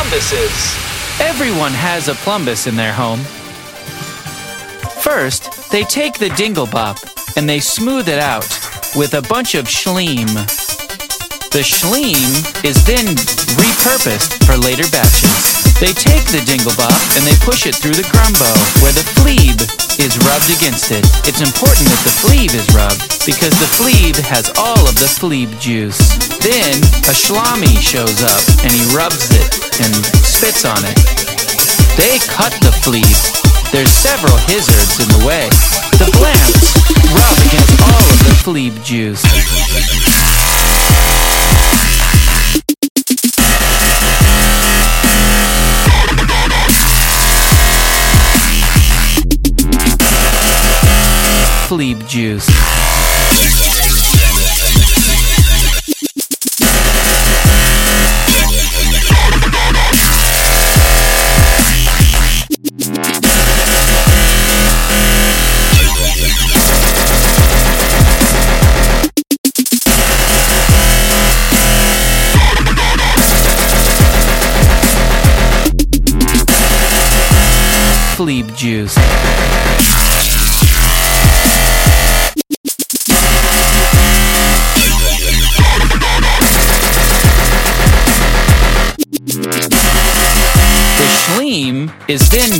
plumbuses. Everyone has a plumbus in their home. First, they take the dinglebop and they smooth it out with a bunch of schleem. The schleem is then repurposed for later batches. They take the dinglebop and they push it through the grumbo, where the fleeb is rubbed against it. It's important that the fleeb is rubbed because the fleeb has all of the fleeb juice. Then a shlomi shows up and he rubs it and spits on it. They cut the fleeb. There's several hazards in the way. The blamps rub against all of the fleeb juice. Fleeb juice. Fleeb juice. The schleem is then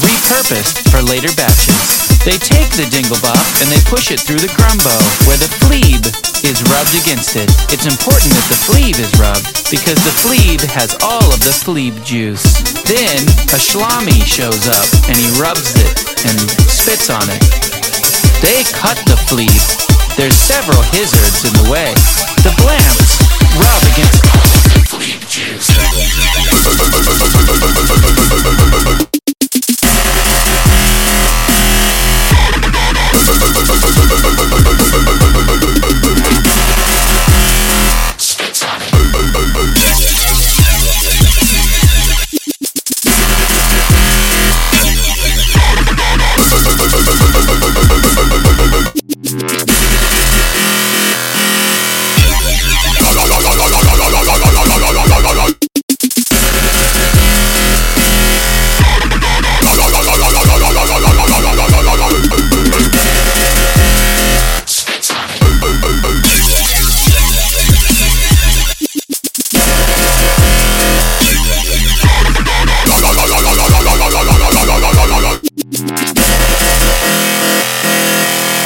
repurposed for later batches. They take the dinglebop and they push it through the grumbo, where the fleeb is rubbed against it. It's important that the fleeb is rubbed because the fleeb has all of the fleeb juice. Then a shlomi shows up and he rubs it and spits on it. They cut the fleeb. There's several hazards in the way. The blamps rub against all of the fleeb juice.